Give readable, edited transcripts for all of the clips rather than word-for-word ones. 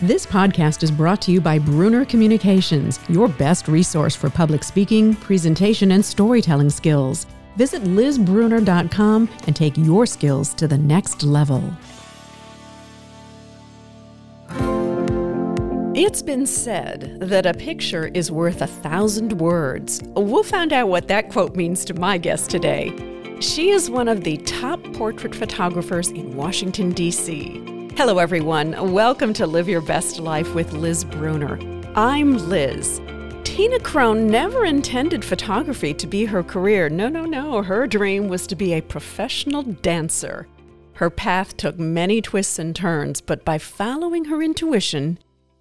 This podcast is brought to you by Brunner Communications, your best resource for public speaking, presentation, and storytelling skills. Visit LizBrunner.com and take your skills to the next level. It's been said that a picture is worth 1,000 words. We'll find out what that quote means to my guest today. She is one of the top portrait photographers in Washington, D.C. Hello, everyone. Welcome to Live Your Best Life with Liz Brunner. I'm Liz. Tina Krohn never intended photography to be her career. No. Her dream was to be a professional dancer. Her path took many twists and turns, but by following her intuition,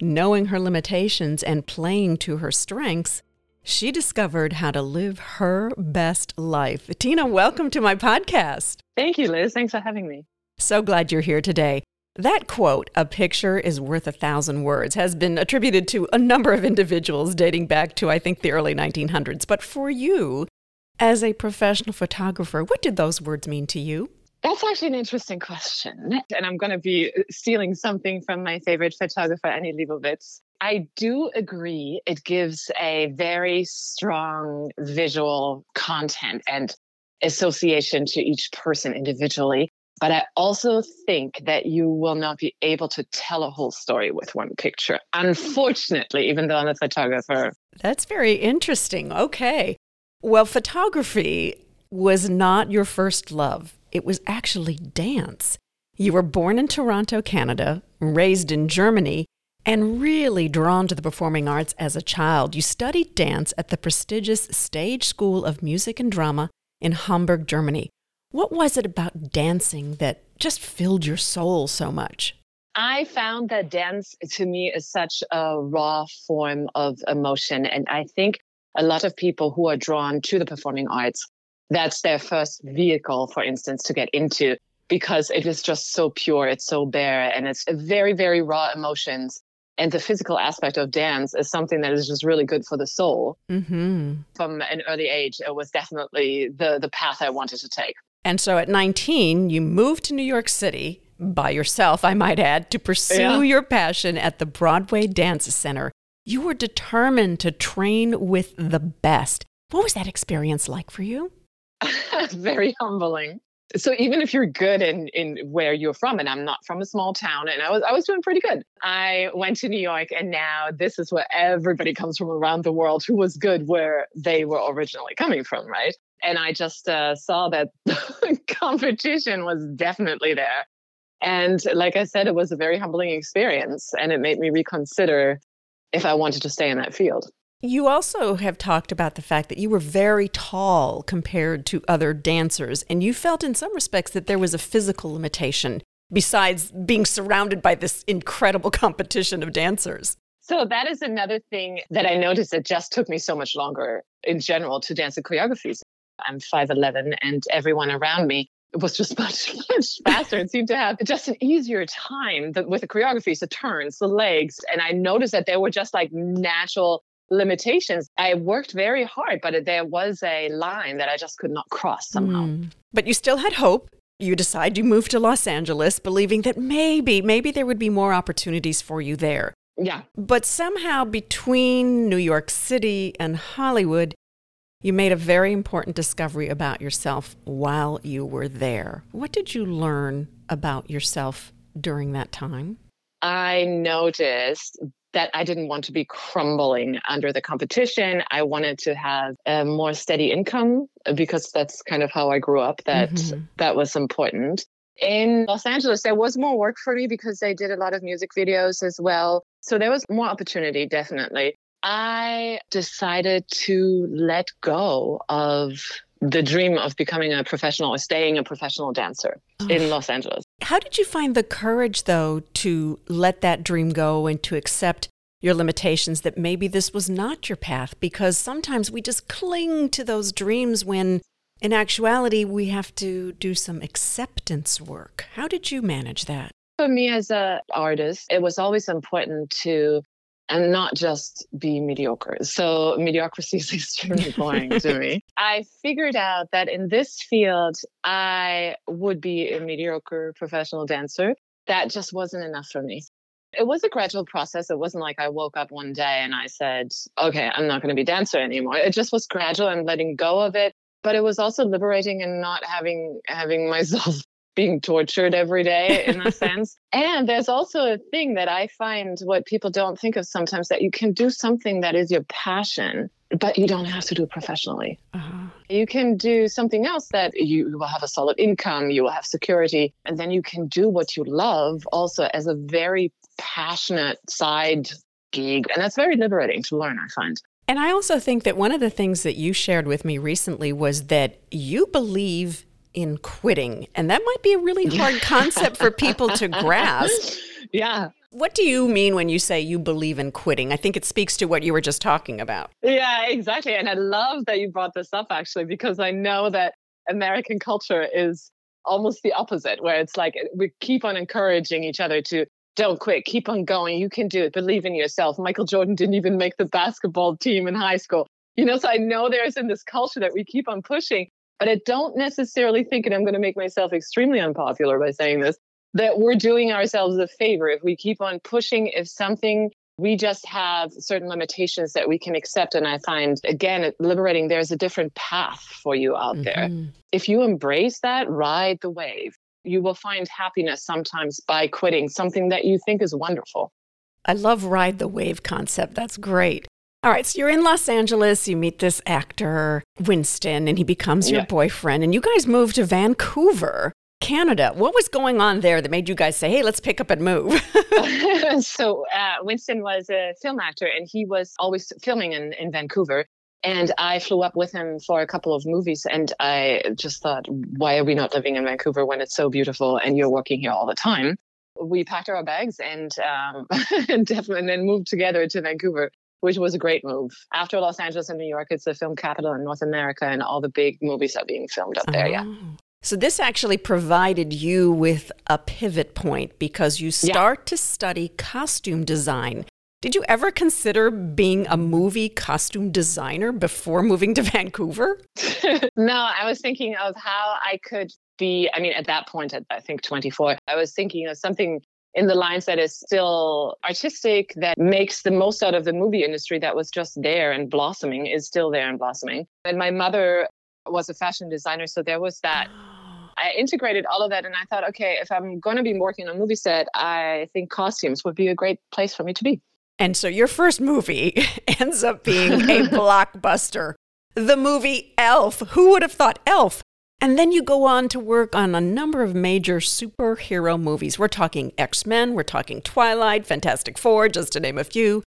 knowing her limitations, and playing to her strengths, she discovered how to live her best life. Tina, welcome to my podcast. Thank you, Liz. Thanks for having me. So glad you're here today. That quote, "A picture is worth 1,000 words," has been attributed to a number of individuals dating back to, I think, the early 1900s. But for you, as a professional photographer, what did those words mean to you? That's actually an interesting question. And I'm going to be stealing something from my favorite photographer, Annie Leibovitz. I do agree it gives a very strong visual content and association to each person individually. But I also think that you will not be able to tell a whole story with one picture, unfortunately, even though I'm a photographer. That's very interesting. Okay. Well, photography was not your first love. It was actually dance. You were born in Toronto, Canada, raised in Germany, and really drawn to the performing arts as a child. You studied dance at the prestigious Stage School of Music and Drama in Hamburg, Germany. What was it about dancing that just filled your soul so much? I found that dance, to me, is such a raw form of emotion. And I think a lot of people who are drawn to the performing arts, that's their first vehicle, for instance, to get into, because it is just so pure, it's so bare, and it's very, very raw emotions. And the physical aspect of dance is something that is just really good for the soul. Mm-hmm. From an early age, it was definitely the path I wanted to take. And so at 19, you moved to New York City, by yourself, I might add, to pursue your passion at the Broadway Dance Center. You were determined to train with the best. What was that experience like for you? Very humbling. So even if you're good in where you're from, and I'm not from a small town, and I was doing pretty good. I went to New York, and now this is where everybody comes from around the world who was good where they were originally coming from, right? And I just saw that the competition was definitely there. And like I said, it was a very humbling experience, and it made me reconsider if I wanted to stay in that field. You also have talked about the fact that you were very tall compared to other dancers, and you felt in some respects that there was a physical limitation besides being surrounded by this incredible competition of dancers. So that is another thing that I noticed that just took me so much longer in general to dance and choreographies. I'm 5'11", and everyone around me was just much, much faster and seemed to have just an easier time with the choreographies, the turns, the legs. And I noticed that there were just like natural limitations. I worked very hard, but there was a line that I just could not cross somehow. But you still had hope. You decide you move to Los Angeles, believing that maybe there would be more opportunities for you there. Yeah. But somehow between New York City and Hollywood, you made a very important discovery about yourself while you were there. What did you learn about yourself during that time? I noticed that I didn't want to be crumbling under the competition. I wanted to have a more steady income because that's kind of how I grew up. That was important. In Los Angeles, there was more work for me because they did a lot of music videos as well. So there was more opportunity, definitely. I decided to let go of the dream of becoming a professional or staying a professional dancer in Los Angeles. How did you find the courage, though, to let that dream go and to accept your limitations that maybe this was not your path? Because sometimes we just cling to those dreams when, in actuality, we have to do some acceptance work. How did you manage that? For me as an artist, it was always important to and not just be mediocre. So mediocrity is extremely boring to me. I figured out that in this field, I would be a mediocre professional dancer. That just wasn't enough for me. It was a gradual process. It wasn't like I woke up one day and I said, okay, I'm not going to be dancer anymore. It just was gradual and letting go of it. But it was also liberating and not having myself being tortured every day in a sense. And there's also a thing that I find what people don't think of sometimes, that you can do something that is your passion, but you don't have to do it professionally. Uh-huh. You can do something else that you will have a solid income, you will have security, and then you can do what you love also as a very passionate side gig. And that's very liberating to learn, I find. And I also think that one of the things that you shared with me recently was that you believe in quitting. And that might be a really hard concept for people to grasp. Yeah. What do you mean when you say you believe in quitting? I think it speaks to what you were just talking about. Yeah, exactly. And I love that you brought this up, actually, because I know that American culture is almost the opposite, where it's like we keep on encouraging each other to don't quit, keep on going, you can do it, believe in yourself. Michael Jordan didn't even make the basketball team in high school. You know, so I know there's in this culture that we keep on pushing. But I don't necessarily think, and I'm going to make myself extremely unpopular by saying this, that we're doing ourselves a favor if we keep on pushing, if something, we just have certain limitations that we can accept. And I find, again, liberating, there's a different path for you out there. If you embrace that, ride the wave. You will find happiness sometimes by quitting something that you think is wonderful. I love ride the wave concept. That's great. All right, so you're in Los Angeles, you meet this actor, Winston, and he becomes your boyfriend, and you guys move to Vancouver, Canada. What was going on there that made you guys say, hey, let's pick up and move? So Winston was a film actor, and he was always filming in Vancouver, and I flew up with him for a couple of movies, and I just thought, why are we not living in Vancouver when it's so beautiful and you're working here all the time? We packed our bags and then moved together to Vancouver, which was a great move. After Los Angeles and New York, it's the film capital in North America, and all the big movies are being filmed up there, So this actually provided you with a pivot point because you start to study costume design. Did you ever consider being a movie costume designer before moving to Vancouver? No, I was thinking of how I could be, at that point, I think 24, I was thinking of something in the lines that is still artistic, that makes the most out of the movie industry that was just there and blossoming, is still there and blossoming. And my mother was a fashion designer, so there was that. I integrated all of that, and I thought, okay, if I'm going to be working on a movie set, I think costumes would be a great place for me to be. And so your first movie ends up being a blockbuster. The movie Elf. Who would have thought Elf? And then you go on to work on a number of major superhero movies. We're talking X-Men, we're talking Twilight, Fantastic Four, just to name a few.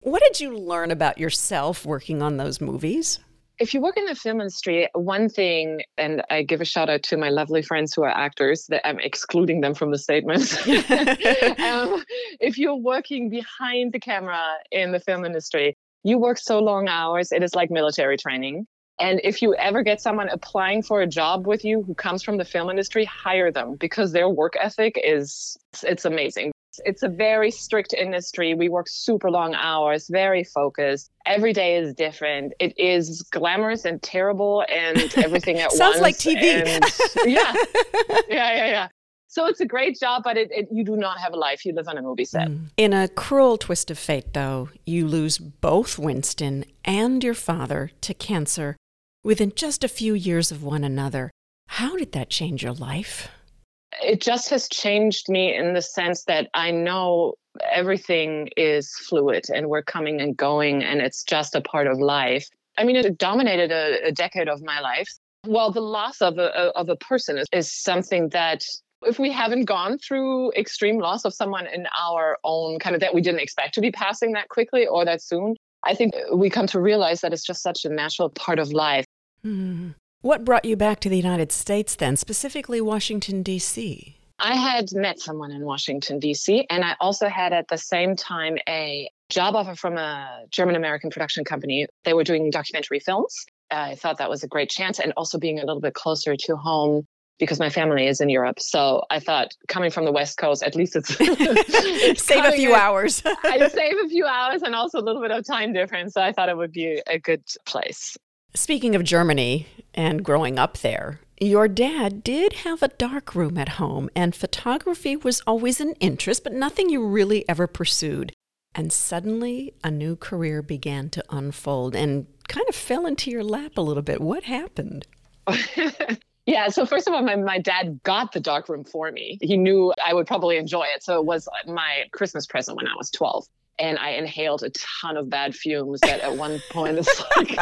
What did you learn about yourself working on those movies? If you work in the film industry, one thing, and I give a shout out to my lovely friends who are actors, that I'm excluding them from the statements. If you're working behind the camera in the film industry, you work so long hours, it is like military training. And if you ever get someone applying for a job with you who comes from the film industry, hire them, because their work ethic it's amazing. It's a very strict industry. We work super long hours, very focused. Every day is different. It is glamorous and terrible and everything at Sounds once. Sounds like TV. And yeah. So it's a great job, but you do not have a life. You live on a movie set. In a cruel twist of fate, though, you lose both Winston and your father to cancer within just a few years of one another. How did that change your life? It just has changed me in the sense that I know everything is fluid and we're coming and going and it's just a part of life. It dominated a decade of my life. Well, the loss of a person is something that, if we haven't gone through extreme loss of someone in our own kind of, that we didn't expect to be passing that quickly or that soon, I think we come to realize that it's just such a natural part of life. What brought you back to the United States then, specifically Washington, D.C.? I had met someone in Washington, D.C., and I also had at the same time a job offer from a German-American production company. They were doing documentary films. I thought that was a great chance, and also being a little bit closer to home because my family is in Europe. So I thought, coming from the West Coast, at least it's save a few hours. I save a few hours and also a little bit of time difference. So I thought it would be a good place. Speaking of Germany and growing up there, Your dad did have a dark room at home, and photography was always an interest, but nothing you really ever pursued. And suddenly, a new career began to unfold and kind of fell into your lap a little bit. What happened? Yeah, so first of all, my dad got the darkroom for me. He knew I would probably enjoy it, so it was my Christmas present when I was 12. And I inhaled a ton of bad fumes that at one point it's like...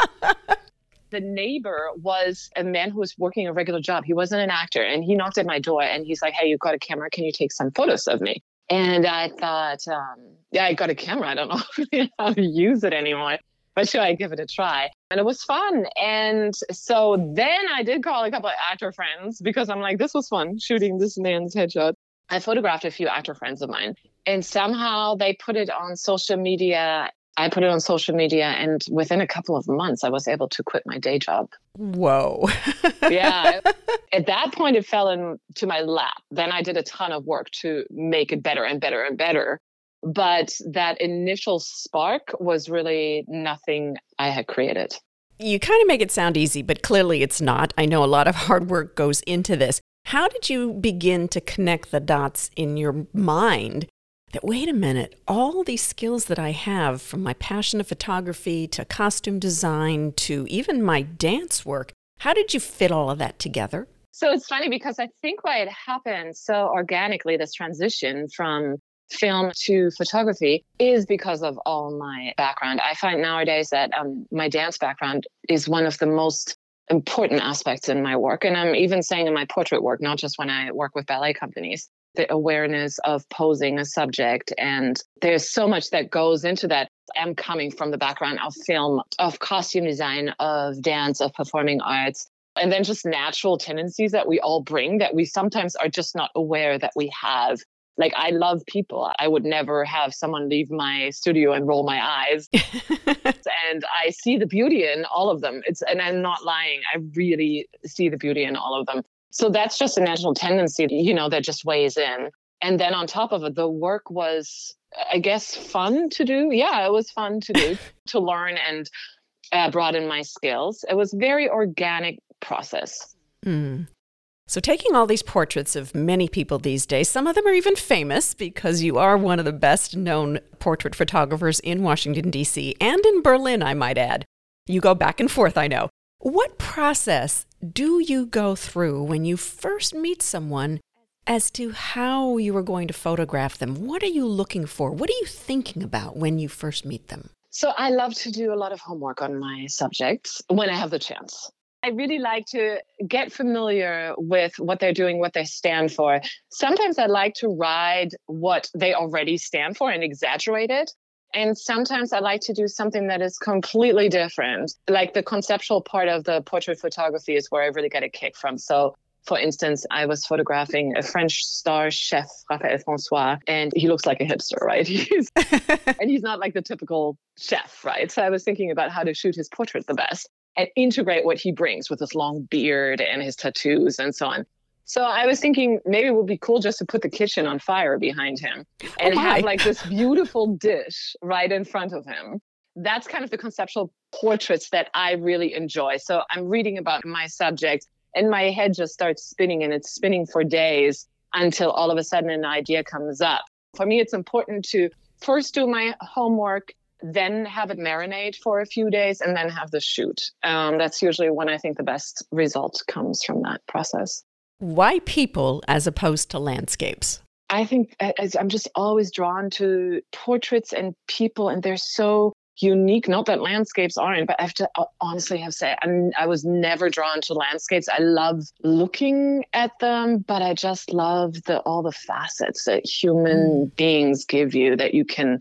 The neighbor was a man who was working a regular job. He wasn't an actor. And he knocked at my door and he's like, hey, you got a camera? Can you take some photos of me? And I thought, yeah, I got a camera. I don't know how to use it anymore. But sure, I give it a try. And it was fun. And so then I did call a couple of actor friends because I'm like, this was fun, shooting this man's headshot. I photographed a few actor friends of mine. And somehow they put it on social media. I put it on social media, and within a couple of months, I was able to quit my day job. Whoa. Yeah. At that point, it fell into my lap. Then I did a ton of work to make it better and better and better. But that initial spark was really nothing I had created. You kind of make it sound easy, but clearly it's not. I know a lot of hard work goes into this. How did you begin to connect the dots in your mind? That, wait a minute, all these skills that I have, from my passion of photography to costume design to even my dance work, how did you fit all of that together? So it's funny because I think why it happened so organically, this transition from film to photography, is because of all my background. I find nowadays that my dance background is one of the most important aspects in my work. And I'm even saying in my portrait work, not just when I work with ballet companies. The awareness of posing a subject. And there's so much that goes into that. I'm coming from the background of film, of costume design, of dance, of performing arts, and then just natural tendencies that we all bring that we sometimes are just not aware that we have. Like, I love people. I would never have someone leave my studio and roll my eyes. And I see the beauty in all of them. And I'm not lying. I really see the beauty in all of them. So that's just a natural tendency, that just weighs in. And then on top of it, the work was, I guess, fun to do. Yeah, it was fun to do, to learn and broaden my skills. It was a very organic process. Mm. So taking all these portraits of many people these days, some of them are even famous because you are one of the best known portrait photographers in Washington, D.C. and in Berlin, I might add. You go back and forth, I know. What process do you go through when you first meet someone as to how you are going to photograph them? What are you looking for? What are you thinking about when you first meet them? So I love to do a lot of homework on my subjects when I have the chance. I really like to get familiar with what they're doing, what they stand for. Sometimes I like to ride what they already stand for and exaggerate it. And sometimes I like to do something that is completely different. Like, the conceptual part of the portrait photography is where I really get a kick from. So, for instance, I was photographing a French star chef, Raphaël François, and he looks like a hipster, right? And he's not like the typical chef, right? So I was thinking about how to shoot his portrait the best and integrate what he brings with his long beard and his tattoos and so on. So I was thinking maybe it would be cool just to put the kitchen on fire behind him and have like this beautiful dish right in front of him. That's kind of the conceptual portraits that I really enjoy. So I'm reading about my subject and my head just starts spinning, and it's spinning for days until all of a sudden an idea comes up. For me, it's important to first do my homework, then have it marinate for a few days, and then have the shoot. That's usually when I think the best result comes from that process. Why people as opposed to landscapes? I think I'm just always drawn to portraits and people, and they're so unique. Not that landscapes aren't, but I have to honestly have said I was never drawn to landscapes. I love looking at them, but I just love all the facets that human beings give you that you can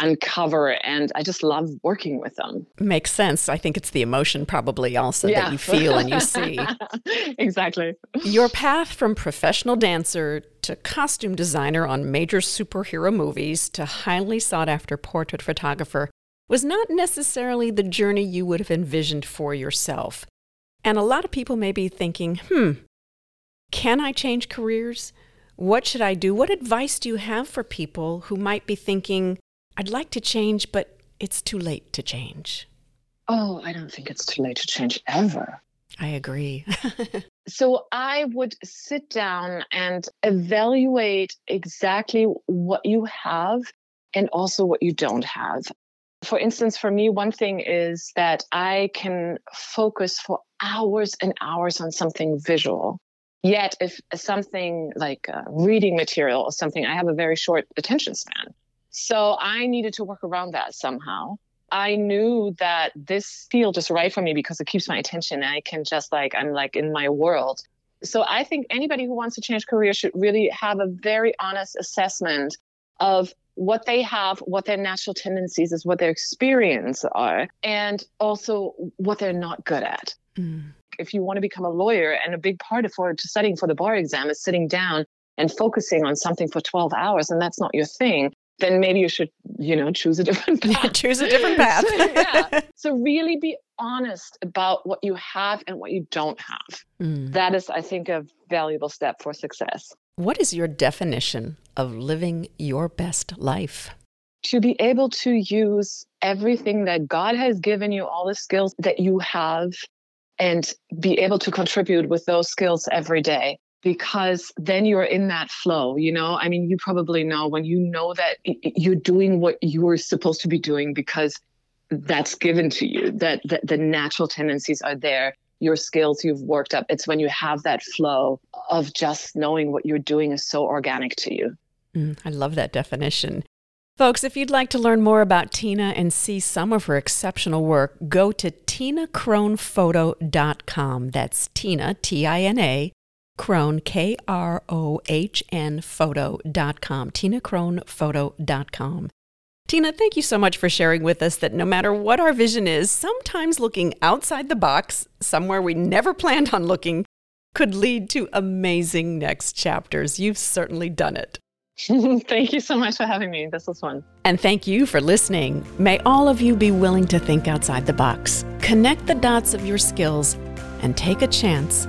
uncover, and I just love working with them. Makes sense. I think it's the emotion probably also that you feel and you see. Exactly. Your path from professional dancer to costume designer on major superhero movies to highly sought after portrait photographer was not necessarily the journey you would have envisioned for yourself. And a lot of people may be thinking, can I change careers? What should I do? What advice do you have for people who might be thinking, I'd like to change, but it's too late to change? Oh, I don't think it's too late to change ever. I agree. So I would sit down and evaluate exactly what you have and also what you don't have. For instance, for me, one thing is that I can focus for hours and hours on something visual. Yet if something like reading material or something, I have a very short attention span. So I needed to work around that somehow. I knew that this feels just right for me because it keeps my attention. I can just I'm in my world. So I think anybody who wants to change career should really have a very honest assessment of what they have, what their natural tendencies is, what their experience are, and also what they're not good at. Mm. If you want to become a lawyer, and a big part of studying for the bar exam is sitting down and focusing on something for 12 hours, and that's not your thing, then maybe you should, choose a different path. Choose a different path. So really be honest about what you have and what you don't have. Mm. That is, I think, a valuable step for success. What is your definition of living your best life? To be able to use everything that God has given you, all the skills that you have, and be able to contribute with those skills every day. Because then you're in that flow, I mean, you probably know when you know that you're doing what you are supposed to be doing because that's given to you, that the natural tendencies are there, your skills you've worked up. It's when you have that flow of just knowing what you're doing is so organic to you. I love that definition. Folks, if you'd like to learn more about Tina and see some of her exceptional work, go to tinakrohnphoto.com. That's Tina, T-I-N-A. Krohn, Krohn, photo.com, tinakrohnphoto.com. Tina, thank you so much for sharing with us that no matter what our vision is, sometimes looking outside the box, somewhere we never planned on looking, could lead to amazing next chapters. You've certainly done it. Thank you so much for having me. This was fun. And thank you for listening. May all of you be willing to think outside the box, connect the dots of your skills, and take a chance